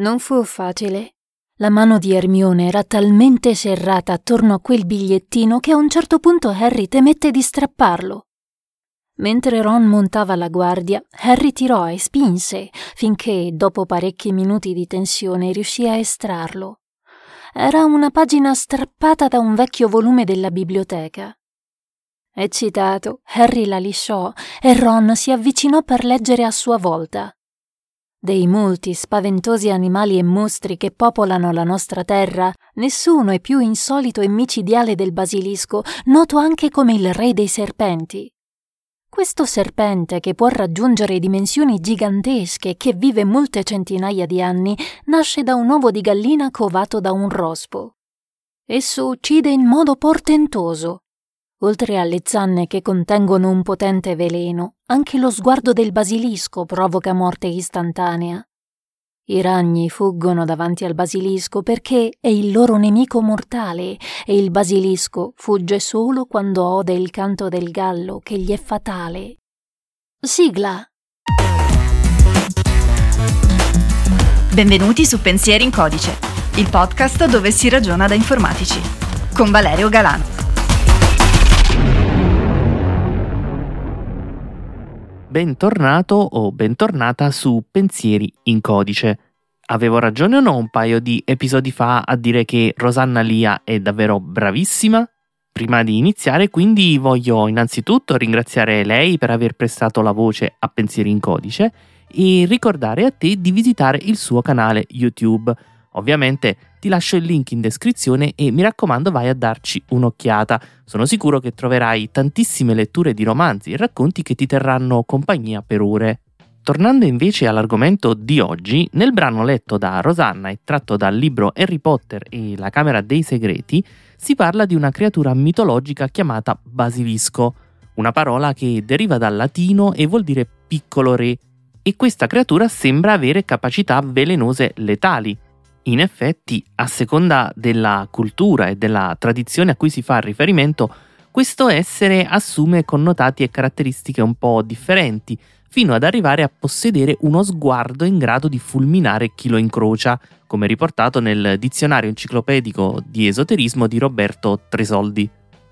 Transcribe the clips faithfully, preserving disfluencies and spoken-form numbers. Non fu facile. La mano di Hermione era talmente serrata attorno a quel bigliettino che a un certo punto Harry temette di strapparlo. Mentre Ron montava la guardia, Harry tirò e spinse, finché, dopo parecchi minuti di tensione, riuscì a estrarlo. Era una pagina strappata da un vecchio volume della biblioteca. Eccitato, Harry la lisciò e Ron si avvicinò per leggere a sua volta. Dei molti spaventosi animali e mostri che popolano la nostra terra, nessuno è più insolito e micidiale del basilisco, noto anche come il re dei serpenti. Questo serpente, che può raggiungere dimensioni gigantesche e che vive molte centinaia di anni, nasce da un uovo di gallina covato da un rospo. Esso uccide in modo portentoso. Oltre alle zanne che contengono un potente veleno, anche lo sguardo del basilisco provoca morte istantanea. I ragni fuggono davanti al basilisco perché è il loro nemico mortale e il basilisco fugge solo quando ode il canto del gallo che gli è fatale. Sigla! Benvenuti su Pensieri in Codice, il podcast dove si ragiona da informatici, con Valerio Galano. Bentornato o bentornata su Pensieri in Codice. Avevo ragione o no un paio di episodi fa a dire che Rosanna Lia è davvero bravissima? Prima di iniziare, quindi, voglio innanzitutto ringraziare lei per aver prestato la voce a Pensieri in Codice e ricordare a te di visitare il suo canale YouTube. Ovviamente ti lascio il link in descrizione e mi raccomando vai a darci un'occhiata. Sono sicuro che troverai tantissime letture di romanzi e racconti che ti terranno compagnia per ore. Tornando invece all'argomento di oggi, nel brano letto da Rosanna e tratto dal libro Harry Potter e la Camera dei Segreti, si parla di una creatura mitologica chiamata basilisco, una parola che deriva dal latino e vuol dire piccolo re, e questa creatura sembra avere capacità velenose letali. In effetti, a seconda della cultura e della tradizione a cui si fa riferimento, questo essere assume connotati e caratteristiche un po' differenti, fino ad arrivare a possedere uno sguardo in grado di fulminare chi lo incrocia, come riportato nel dizionario enciclopedico di esoterismo di Roberto Tresoldi.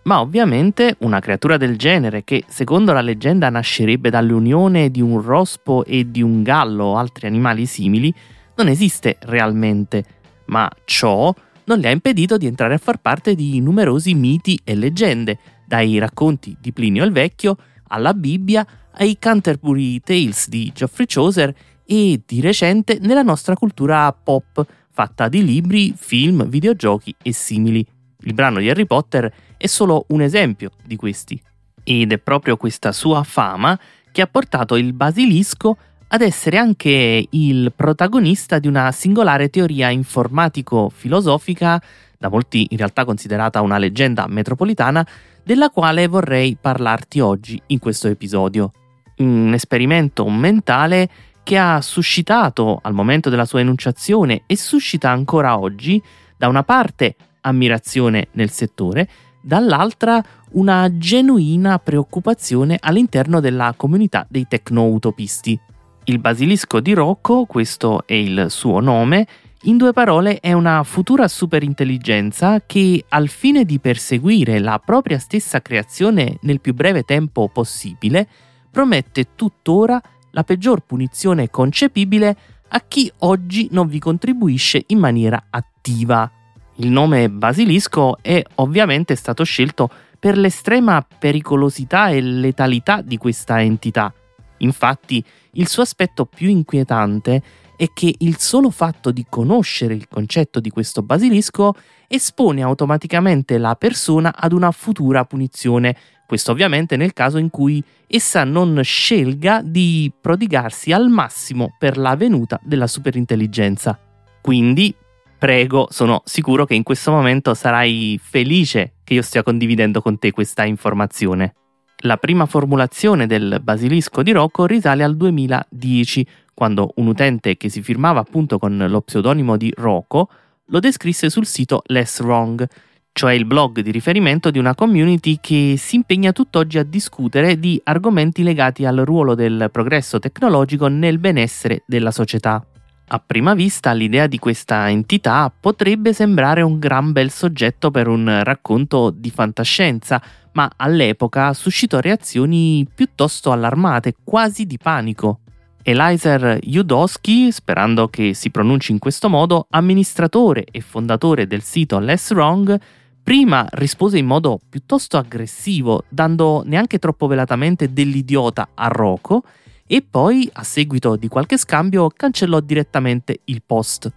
Ma ovviamente una creatura del genere, che secondo la leggenda nascerebbe dall'unione di un rospo e di un gallo o altri animali simili, non esiste realmente, ma ciò non le ha impedito di entrare a far parte di numerosi miti e leggende, dai racconti di Plinio il Vecchio alla Bibbia, ai Canterbury Tales di Geoffrey Chaucer e, di recente, nella nostra cultura pop, fatta di libri, film, videogiochi e simili. Il brano di Harry Potter è solo un esempio di questi. Ed è proprio questa sua fama che ha portato il basilisco ad essere anche il protagonista di una singolare teoria informatico-filosofica, da molti in realtà considerata una leggenda metropolitana, della quale vorrei parlarti oggi in questo episodio. Un esperimento mentale che ha suscitato al momento della sua enunciazione e suscita ancora oggi, da una parte ammirazione nel settore, dall'altra una genuina preoccupazione all'interno della comunità dei tecno-utopisti. Il Basilisco di Roko, questo è il suo nome, in due parole è una futura superintelligenza che, al fine di perseguire la propria stessa creazione nel più breve tempo possibile, promette tuttora la peggior punizione concepibile a chi oggi non vi contribuisce in maniera attiva. Il nome Basilisco è ovviamente stato scelto per l'estrema pericolosità e letalità di questa entità. Infatti, il suo aspetto più inquietante è che il solo fatto di conoscere il concetto di questo basilisco espone automaticamente la persona ad una futura punizione, questo ovviamente nel caso in cui essa non scelga di prodigarsi al massimo per la venuta della superintelligenza. Quindi, prego, sono sicuro che in questo momento sarai felice che io stia condividendo con te questa informazione. La prima formulazione del Basilisco di Roko risale al duemiladieci, quando un utente che si firmava appunto con lo pseudonimo di Roko lo descrisse sul sito Less Wrong, cioè il blog di riferimento di una community che si impegna tutt'oggi a discutere di argomenti legati al ruolo del progresso tecnologico nel benessere della società. A prima vista l'idea di questa entità potrebbe sembrare un gran bel soggetto per un racconto di fantascienza, ma all'epoca suscitò reazioni piuttosto allarmate, quasi di panico. Eliezer Yudkowsky, sperando che si pronunci in questo modo, amministratore e fondatore del sito Less Wrong, prima rispose in modo piuttosto aggressivo, dando neanche troppo velatamente dell'idiota a Roko, e poi, a seguito di qualche scambio, cancellò direttamente il post.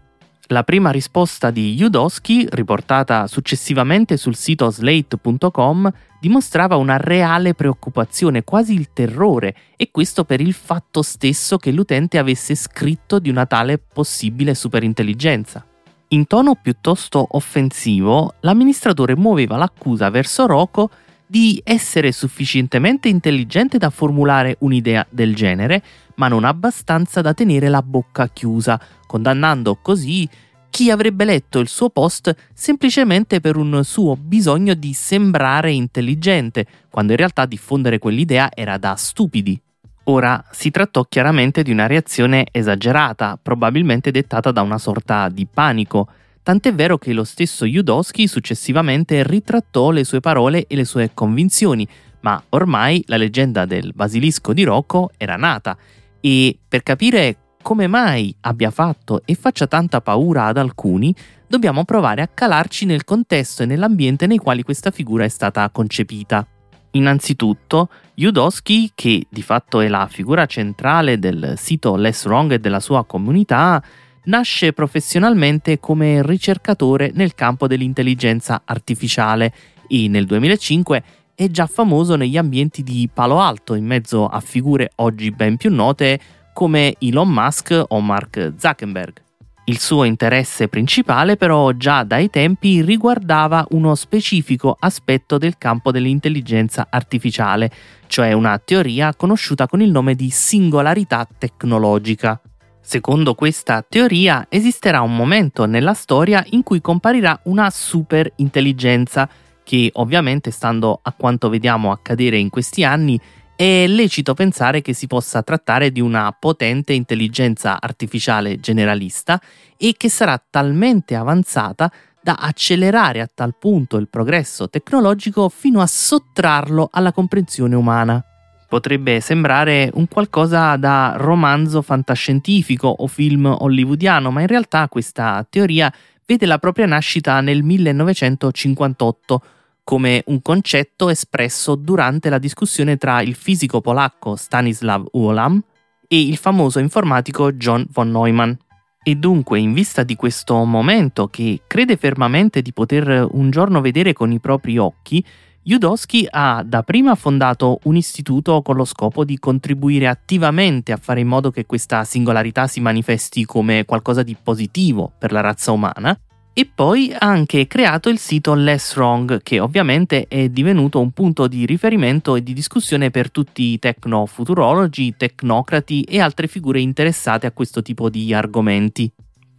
La prima risposta di Yudkowsky, riportata successivamente sul sito Slate punto com, dimostrava una reale preoccupazione, quasi il terrore, e questo per il fatto stesso che l'utente avesse scritto di una tale possibile superintelligenza. In tono piuttosto offensivo, l'amministratore muoveva l'accusa verso Roko di essere sufficientemente intelligente da formulare un'idea del genere, ma non abbastanza da tenere la bocca chiusa, condannando così chi avrebbe letto il suo post semplicemente per un suo bisogno di sembrare intelligente, quando in realtà diffondere quell'idea era da stupidi. Ora, si trattò chiaramente di una reazione esagerata, probabilmente dettata da una sorta di panico, tant'è vero che lo stesso Yudkowsky successivamente ritrattò le sue parole e le sue convinzioni, ma ormai la leggenda del Basilisco di Roko era nata, e per capire come mai abbia fatto e faccia tanta paura ad alcuni, dobbiamo provare a calarci nel contesto e nell'ambiente nei quali questa figura è stata concepita. Innanzitutto, Yudkowsky, che di fatto è la figura centrale del sito Less Wrong e della sua comunità, nasce professionalmente come ricercatore nel campo dell'intelligenza artificiale e nel duemilacinque è già famoso negli ambienti di Palo Alto, in mezzo a figure oggi ben più note come Elon Musk o Mark Zuckerberg. Il suo interesse principale però già dai tempi riguardava uno specifico aspetto del campo dell'intelligenza artificiale, cioè una teoria conosciuta con il nome di singolarità tecnologica. Secondo questa teoria esisterà un momento nella storia in cui comparirà una superintelligenza che, ovviamente, stando a quanto vediamo accadere in questi anni, è lecito pensare che si possa trattare di una potente intelligenza artificiale generalista e che sarà talmente avanzata da accelerare a tal punto il progresso tecnologico fino a sottrarlo alla comprensione umana. Potrebbe sembrare un qualcosa da romanzo fantascientifico o film hollywoodiano, ma in realtà questa teoria vede la propria nascita nel millenovecentocinquantotto, come un concetto espresso durante la discussione tra il fisico polacco Stanislav Ulam e il famoso informatico John von Neumann. E dunque, in vista di questo momento che crede fermamente di poter un giorno vedere con i propri occhi, Yudkowsky ha dapprima fondato un istituto con lo scopo di contribuire attivamente a fare in modo che questa singolarità si manifesti come qualcosa di positivo per la razza umana, e poi ha anche creato il sito Less Wrong, che ovviamente è divenuto un punto di riferimento e di discussione per tutti i tecnofuturologi, tecnocrati e altre figure interessate a questo tipo di argomenti.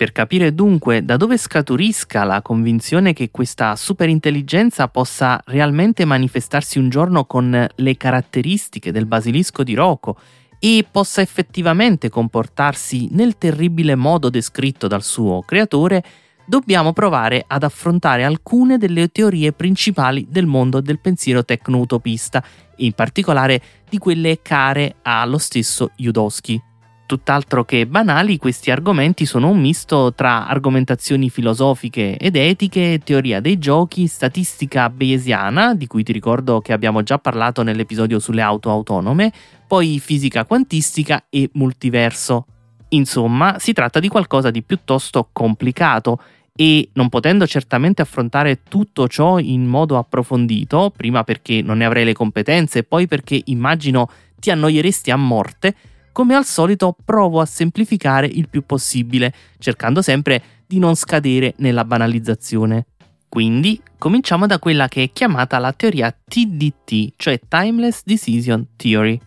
Per capire dunque da dove scaturisca la convinzione che questa superintelligenza possa realmente manifestarsi un giorno con le caratteristiche del Basilisco di Roko e possa effettivamente comportarsi nel terribile modo descritto dal suo creatore, dobbiamo provare ad affrontare alcune delle teorie principali del mondo del pensiero tecno-utopista, e in particolare di quelle care allo stesso Yudkowsky. Tutt'altro che banali, questi argomenti sono un misto tra argomentazioni filosofiche ed etiche, teoria dei giochi, statistica bayesiana, di cui ti ricordo che abbiamo già parlato nell'episodio sulle auto autonome, poi fisica quantistica e multiverso. Insomma, si tratta di qualcosa di piuttosto complicato, e non potendo certamente affrontare tutto ciò in modo approfondito, prima perché non ne avrei le competenze e poi perché immagino ti annoieresti a morte, come al solito provo a semplificare il più possibile, cercando sempre di non scadere nella banalizzazione. Quindi cominciamo da quella che è chiamata la teoria T D T, cioè Timeless Decision Theory.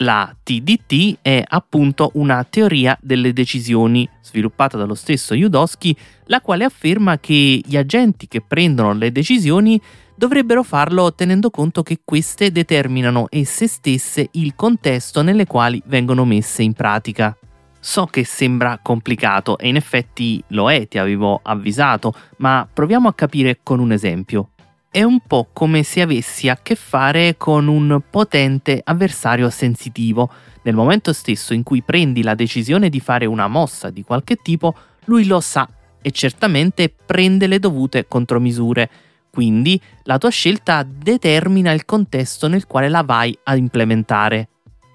La T D T è appunto una teoria delle decisioni, sviluppata dallo stesso Yudkowsky, la quale afferma che gli agenti che prendono le decisioni dovrebbero farlo tenendo conto che queste determinano esse stesse il contesto nelle quali vengono messe in pratica. So che sembra complicato e in effetti lo è, ti avevo avvisato, ma proviamo a capire con un esempio. È un po' come se avessi a che fare con un potente avversario sensitivo. Nel momento stesso in cui prendi la decisione di fare una mossa di qualche tipo, lui lo sa e certamente prende le dovute contromisure. Quindi la tua scelta determina il contesto nel quale la vai a implementare.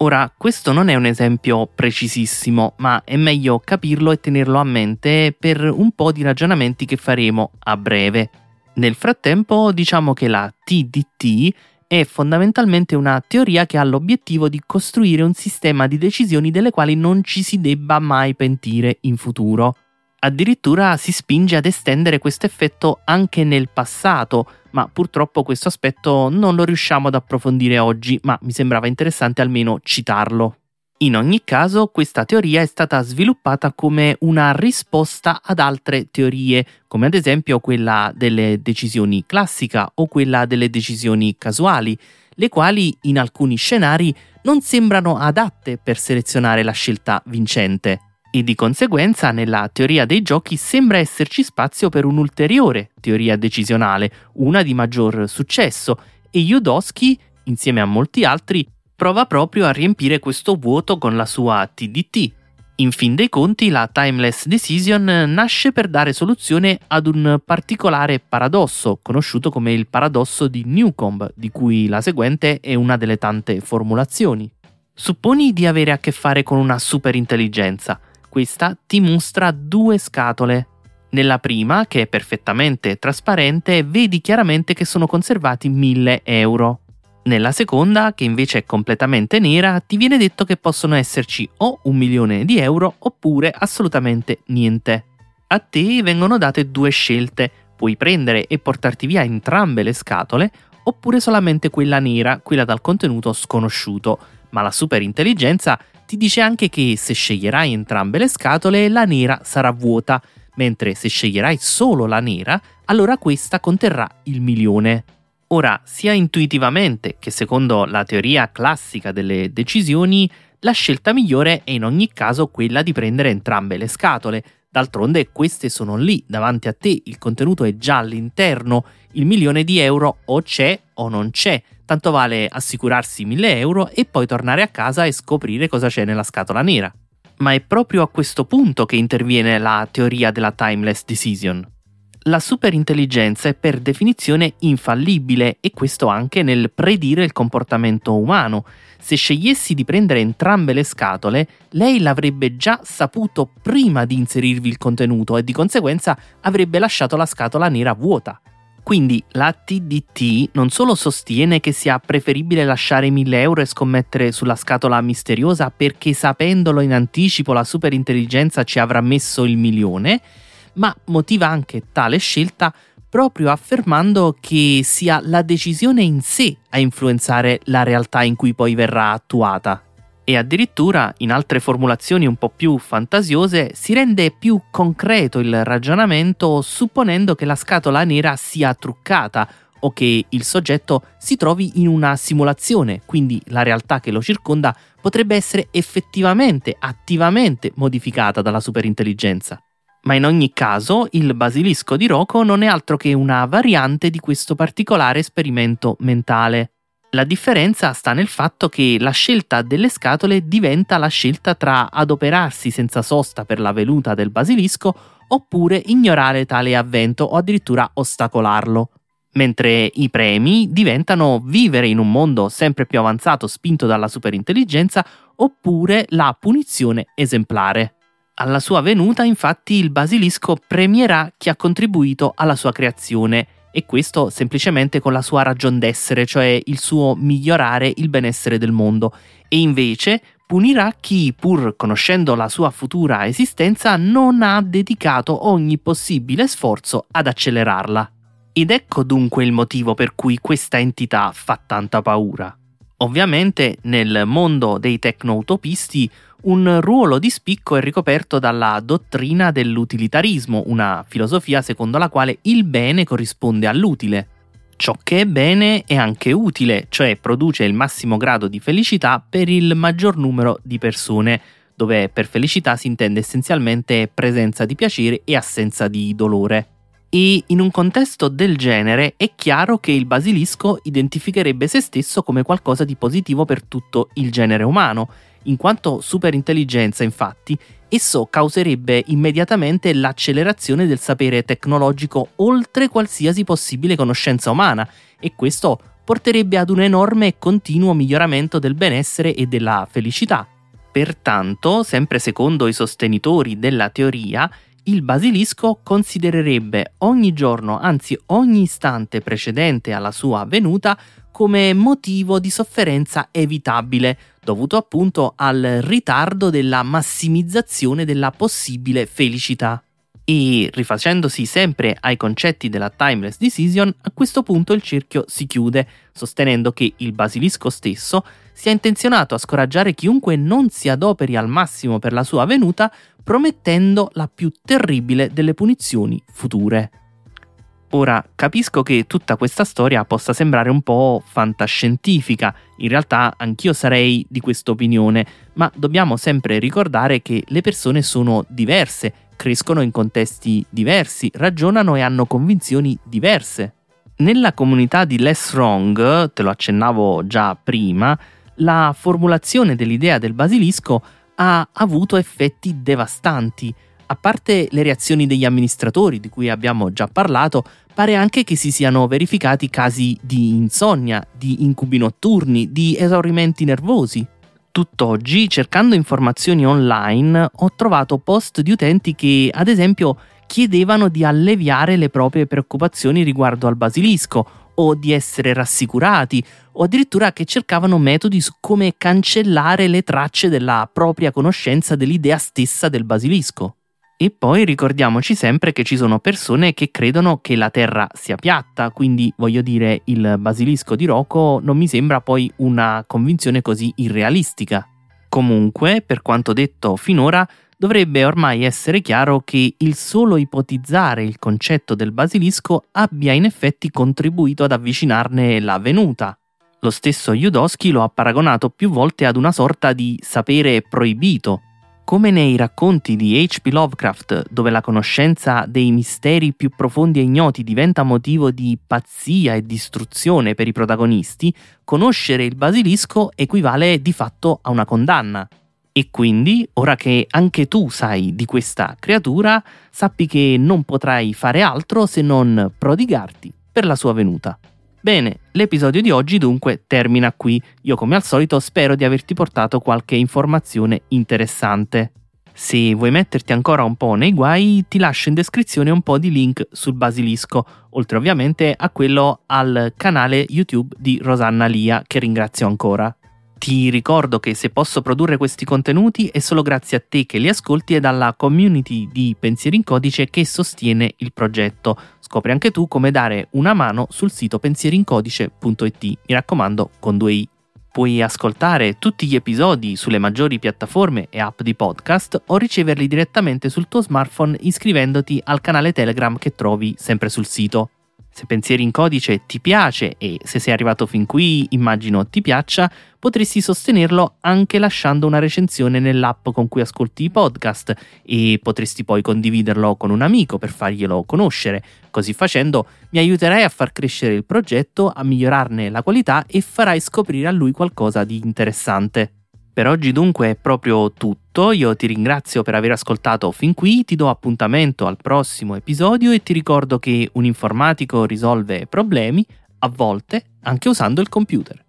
Ora, questo non è un esempio precisissimo, ma è meglio capirlo e tenerlo a mente per un po' di ragionamenti che faremo a breve. Nel frattempo, diciamo che la T D T è fondamentalmente una teoria che ha l'obiettivo di costruire un sistema di decisioni delle quali non ci si debba mai pentire in futuro. Addirittura si spinge ad estendere questo effetto anche nel passato, ma purtroppo questo aspetto non lo riusciamo ad approfondire oggi, ma mi sembrava interessante almeno citarlo. In ogni caso, questa teoria è stata sviluppata come una risposta ad altre teorie, come ad esempio quella delle decisioni classica o quella delle decisioni casuali, le quali in alcuni scenari non sembrano adatte per selezionare la scelta vincente. E di conseguenza nella teoria dei giochi sembra esserci spazio per un'ulteriore teoria decisionale, una di maggior successo, e Yudkowsky, insieme a molti altri, prova proprio a riempire questo vuoto con la sua T D T. In fin dei conti la Timeless Decision nasce per dare soluzione ad un particolare paradosso, conosciuto come il paradosso di Newcomb, di cui la seguente è una delle tante formulazioni. Supponi di avere a che fare con una superintelligenza. Questa ti mostra due scatole. Nella prima, che è perfettamente trasparente, vedi chiaramente che sono conservati mille euro. Nella seconda, che invece è completamente nera, ti viene detto che possono esserci o un milione di euro oppure assolutamente niente. A te vengono date due scelte: puoi prendere e portarti via entrambe le scatole, oppure solamente quella nera, quella dal contenuto sconosciuto. Ma la superintelligenza ti dice anche che se sceglierai entrambe le scatole la nera sarà vuota, mentre se sceglierai solo la nera allora questa conterrà il milione. Ora, sia intuitivamente che secondo la teoria classica delle decisioni, la scelta migliore è in ogni caso quella di prendere entrambe le scatole. D'altronde queste sono lì davanti a te, il contenuto è già all'interno, il milione di euro o c'è o non c'è, tanto vale assicurarsi mille euro e poi tornare a casa e scoprire cosa c'è nella scatola nera. Ma è proprio a questo punto che interviene la teoria della Timeless Decision. La superintelligenza è per definizione infallibile, e questo anche nel predire il comportamento umano. Se scegliessi di prendere entrambe le scatole, lei l'avrebbe già saputo prima di inserirvi il contenuto e di conseguenza avrebbe lasciato la scatola nera vuota. Quindi la T D T non solo sostiene che sia preferibile lasciare mille euro e scommettere sulla scatola misteriosa perché sapendolo in anticipo la superintelligenza ci avrà messo il milione, ma motiva anche tale scelta proprio affermando che sia la decisione in sé a influenzare la realtà in cui poi verrà attuata. E addirittura, in altre formulazioni un po' più fantasiose, si rende più concreto il ragionamento supponendo che la scatola nera sia truccata o che il soggetto si trovi in una simulazione, quindi la realtà che lo circonda potrebbe essere effettivamente, attivamente modificata dalla superintelligenza. Ma in ogni caso il Basilisco di Roko non è altro che una variante di questo particolare esperimento mentale. La differenza sta nel fatto che la scelta delle scatole diventa la scelta tra adoperarsi senza sosta per la venuta del basilisco oppure ignorare tale avvento o addirittura ostacolarlo. Mentre i premi diventano vivere in un mondo sempre più avanzato spinto dalla superintelligenza oppure la punizione esemplare. Alla sua venuta, infatti, il basilisco premierà chi ha contribuito alla sua creazione, e questo semplicemente con la sua ragion d'essere, cioè il suo migliorare il benessere del mondo, e invece punirà chi, pur conoscendo la sua futura esistenza, non ha dedicato ogni possibile sforzo ad accelerarla. Ed ecco dunque il motivo per cui questa entità fa tanta paura. Ovviamente nel mondo dei tecno-utopisti un ruolo di spicco è ricoperto dalla dottrina dell'utilitarismo, una filosofia secondo la quale il bene corrisponde all'utile. Ciò che è bene è anche utile, cioè produce il massimo grado di felicità per il maggior numero di persone, dove per felicità si intende essenzialmente presenza di piacere e assenza di dolore. E in un contesto del genere è chiaro che il basilisco identificherebbe se stesso come qualcosa di positivo per tutto il genere umano. In quanto superintelligenza, infatti, esso causerebbe immediatamente l'accelerazione del sapere tecnologico oltre qualsiasi possibile conoscenza umana, e questo porterebbe ad un enorme e continuo miglioramento del benessere e della felicità. Pertanto, sempre secondo i sostenitori della teoria, il basilisco considererebbe ogni giorno, anzi ogni istante precedente alla sua venuta, come motivo di sofferenza evitabile, dovuto appunto al ritardo della massimizzazione della possibile felicità. E rifacendosi sempre ai concetti della Timeless Decision, a questo punto il cerchio si chiude, sostenendo che il basilisco stesso sia intenzionato a scoraggiare chiunque non si adoperi al massimo per la sua venuta, promettendo la più terribile delle punizioni future. Ora, capisco che tutta questa storia possa sembrare un po' fantascientifica, in realtà anch'io sarei di questa opinione, ma dobbiamo sempre ricordare che le persone sono diverse, crescono in contesti diversi, ragionano e hanno convinzioni diverse. Nella comunità di Less Wrong, te lo accennavo già prima, la formulazione dell'idea del basilisco ha avuto effetti devastanti. A parte le reazioni degli amministratori, di cui abbiamo già parlato, pare anche che si siano verificati casi di insonnia, di incubi notturni, di esaurimenti nervosi. Tutt'oggi, cercando informazioni online, ho trovato post di utenti che, ad esempio, chiedevano di alleviare le proprie preoccupazioni riguardo al basilisco, o di essere rassicurati, o addirittura che cercavano metodi su come cancellare le tracce della propria conoscenza dell'idea stessa del basilisco. E poi ricordiamoci sempre che ci sono persone che credono che la Terra sia piatta, quindi voglio dire, il Basilisco di Roko non mi sembra poi una convinzione così irrealistica. Comunque, per quanto detto finora, dovrebbe ormai essere chiaro che il solo ipotizzare il concetto del basilisco abbia in effetti contribuito ad avvicinarne la venuta. Lo stesso Yudkowsky lo ha paragonato più volte ad una sorta di sapere proibito. Come nei racconti di H P Lovecraft, dove la conoscenza dei misteri più profondi e ignoti diventa motivo di pazzia e distruzione per i protagonisti, conoscere il basilisco equivale di fatto a una condanna. E quindi, ora che anche tu sai di questa creatura, sappi che non potrai fare altro se non prodigarti per la sua venuta. Bene, l'episodio di oggi dunque termina qui. Io come al solito spero di averti portato qualche informazione interessante. Se vuoi metterti ancora un po' nei guai, ti lascio in descrizione un po' di link sul basilisco, oltre ovviamente a quello al canale YouTube di Rosanna Lia, che ringrazio ancora. Ti ricordo che se posso produrre questi contenuti è solo grazie a te che li ascolti e dalla community di Pensieri in Codice che sostiene il progetto. Scopri anche tu come dare una mano sul sito pensieri in codice punto it, mi raccomando con due i. Puoi ascoltare tutti gli episodi sulle maggiori piattaforme e app di podcast o riceverli direttamente sul tuo smartphone iscrivendoti al canale Telegram che trovi sempre sul sito. Se Pensieri in Codice ti piace e se sei arrivato fin qui immagino ti piaccia, potresti sostenerlo anche lasciando una recensione nell'app con cui ascolti i podcast e potresti poi condividerlo con un amico per farglielo conoscere. Così facendo mi aiuterai a far crescere il progetto, a migliorarne la qualità e farai scoprire a lui qualcosa di interessante. Per oggi dunque è proprio tutto, io ti ringrazio per aver ascoltato fin qui, ti do appuntamento al prossimo episodio e ti ricordo che un informatico risolve problemi, a volte anche usando il computer.